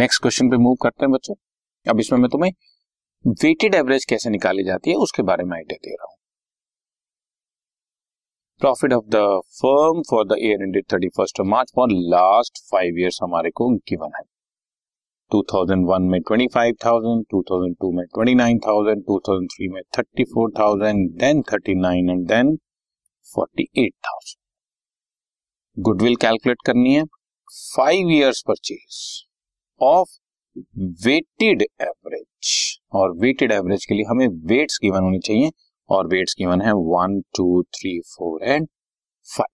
Next question पे move करते हैं बच्चों। अब इसमें मैं तुम्हें वेटेड एवरेज कैसे निकाली जाती है उसके बारे में आइडिया दे रहा हूं। Profit of the firm for the year ended 31st March for last 5 years हमारे को गिवन है। 2001 में 25,000, 2002 में 29,000, 2003 में 34,000, then 39 and then 48,000। Goodwill calculate करनी है। 5 years purchase of weighted average, और वेटेड एवरेज के लिए हमें वेट्स गिवन होनी चाहिए, और वेट्स गिवन है 1, 2, 3, 4 and 5।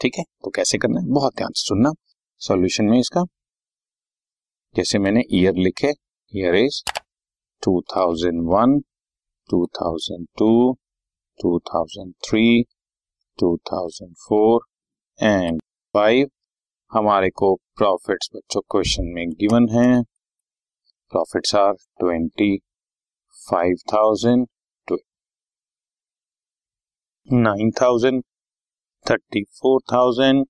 ठीक है, तो कैसे करना है बहुत ध्यान से सुनना। सॉल्यूशन में इसका जैसे मैंने ईयर लिखे, ईयर इज 2001, 2002, 2003, 2004 एंड 5। हमारे को प्रॉफिट्स बच्चों क्वेश्चन में गिवन है। Profits are 25,000, 9,000, 34,000,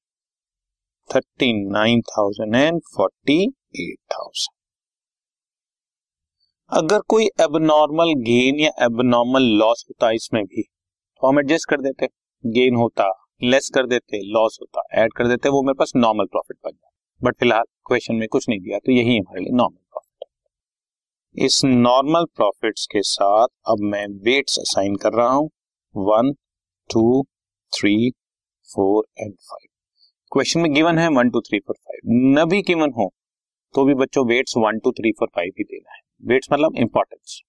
39,000 and 48,000। अगर कोई एबनॉर्मल गेन या एबनॉर्मल लॉस होता इसमें भी तो हम एडजस्ट कर देते, गेन होता लेस कर देते, लॉस होता ऐड कर देते, वो मेरे पास नॉर्मल प्रॉफिट बन जाता। बट फिलहाल क्वेश्चन में कुछ नहीं दिया तो यही हमारे लिए नॉर्मल प्रॉफिट है। इस नॉर्मल प्रॉफिट्स के साथ अब मैं वेट्स असाइन कर रहा हूं 1, 2, 3, 4 and 5। क्वेश्चन में गिवन है 1, 2, 3, 4, 5। न भी गिवन हो तो भी बच्चों वेट्स 1, 2, 3, 4, 5 ही देना है। वेट्स मतलब इंपॉर्टेंस,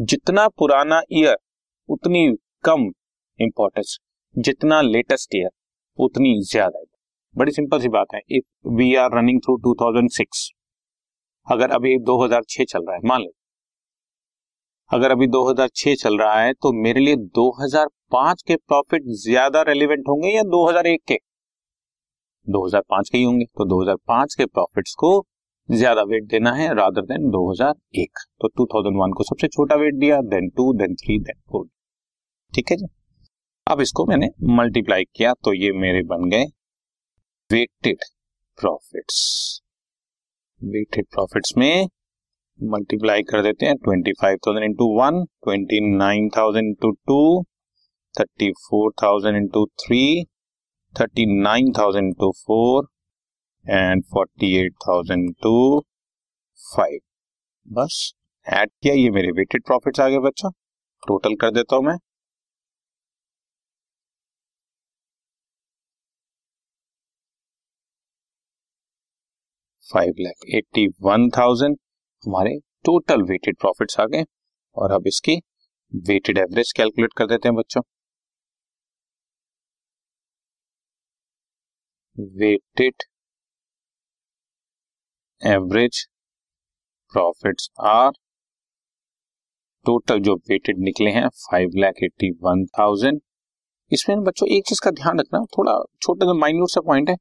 जितना पुराना ईयर उतनी कम इंपॉर्टेंस, जितना लेटेस्ट ईयर उतनी ज्यादा। बड़ी सिंपल सी बात है। If we are running through 2006, अगर अभी 2006 चल रहा है, मान लो अगर अभी 2006 चल रहा है तो मेरे लिए 2005 के प्रॉफिट ज्यादा रेलिवेंट होंगे या 2001 के? 2005 के ही होंगे, तो 2005 के प्रॉफिट्स को ज्यादा वेट देना है रादर देन 2001। तो 2001 को सबसे छोटा वेट दिया, देन 2, देन 3, देन 4। ठीक है जी। अब इसको मैंने मल्टीप्लाई किया तो ये मेरे बन गए वेटेड प्रॉफिट्स। वेटेड प्रॉफिट्स में मल्टीप्लाई कर देते हैं 25,000 into 1, 29,000 into 2, 34,000 into 3, 39,000 into 4 and 48,000 into 5। बस ऐड किया, ये मेरे वेटेड प्रॉफिट्स आ गए बच्चा। टोटल कर देता हूं मैं। $5,81,000 हमारे टोटल वेटेड प्रॉफिट्स आ गए। और अब इसकी वेटेड एवरेज कैलकुलेट कर देते हैं बच्चों। Weighted average profits are, total जो वेटेड निकले हैं 5,81,000। इसमें बच्चों एक चीज का ध्यान रखना, थोड़ा छोटा सा माइन्यूट सा पॉइंट है,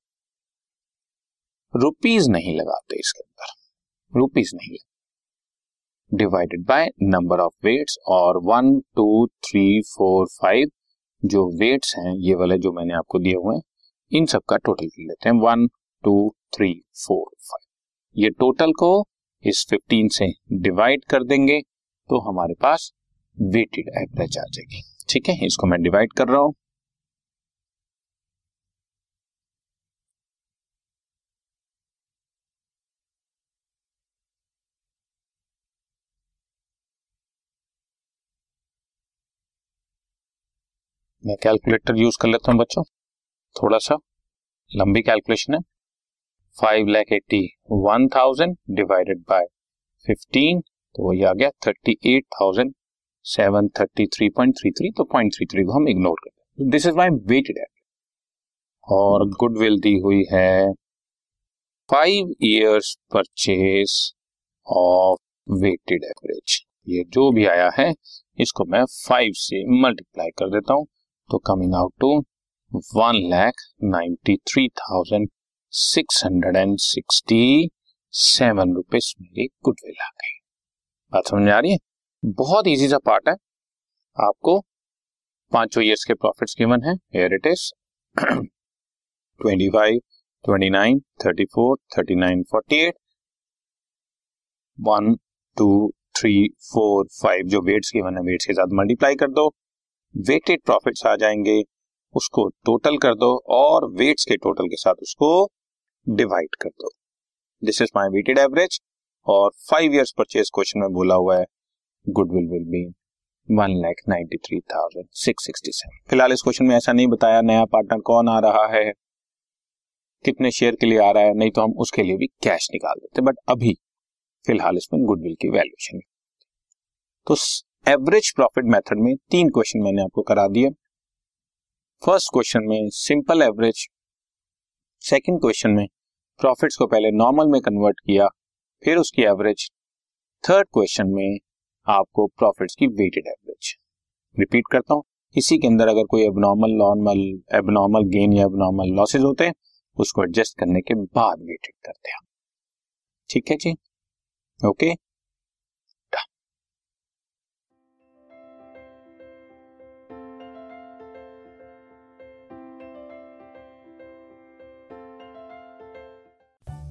रुपीज नहीं लगाते इसके अंदर, रुपीज नहीं लगाते, divided by number of weights. और 1, 2, 3, 4, 5 जो वेट्स हैं ये वाले जो मैंने आपको दिए हुए हैं इन सब का टोटल कर लेते हैं 1, 2, 3, 4, 5। ये टोटल को इस 15 से डिवाइड कर देंगे तो हमारे पास वेटेड एवरेज आ जाएगी। ठीक है, इसको मैं डिवाइड कर रहा हूं। मैं कैलकुलेटर यूज कर लेता हूं बच्चों, थोड़ा सा लंबी कैलकुलेशन है। 5,81,000 डिवाइडेड बाय 15 तो वही आ गया 38,733.33। तो 0.33 को हम इग्नोर करते हैं। This is my weighted average. और गुडविल दी हुई है 5 years purchase of weighted average. ये जो भी आया है इसको मैं 5 से मल्टीप्लाई कर देता हूं तो कमिंग आउट टू 1,93,667 रुपीस मेरी गुडविल आ गई। बात समझ में आ रही है? बहुत इजी सा पार्ट है। आपको 5 ईयर्स के प्रॉफिट्स गिवन है। Here it is 25, 29, 34, 39, 48। 1, 2, 3, 4, 5 जो वेट्स गिवन है वेट्स के साथ मल्टीप्लाई कर दो, वेटेड प्रॉफिट्स आ जाएंगे, उसको टोटल कर दो और वेट्स के टोटल के साथ उसको डिवाइड कर दो. This is my weighted average. और 5 years परचेज क्वेश्चन में बोला हुआ है गुडविल विल बी 1,93,667. फिलहाल इस क्वेश्चन में ऐसा नहीं बताया नया पार्टनर कौन आ रहा है, कितने शेयर के लिए आ रहा है, नहीं तो हम उसके लिए भी कैश निकाल देते, बट अभी फिलहाल इसमें गुडविल की वैल्यूएशन. तो एवरेज प्रॉफिट मेथड में 3 क्वेश्चन मैंने आपको करा दिए. फर्स्ट क्वेश्चन में सिंपल एवरेज, सेकंड क्वेश्चन में प्रॉफिट्स को पहले नॉर्मल में कन्वर्ट किया फिर उसकी एवरेज, थर्ड क्वेश्चन में आपको प्रॉफिट्स की वेटेड एवरेज. रिपीट करता हूं, इसी के अंदर अगर कोई एबनॉर्मल गेन या एबनॉर्मल लॉसेज होते हैं उसको एडजस्ट करने के बाद वेटेड करते हैं. ठीक है जी, ओके.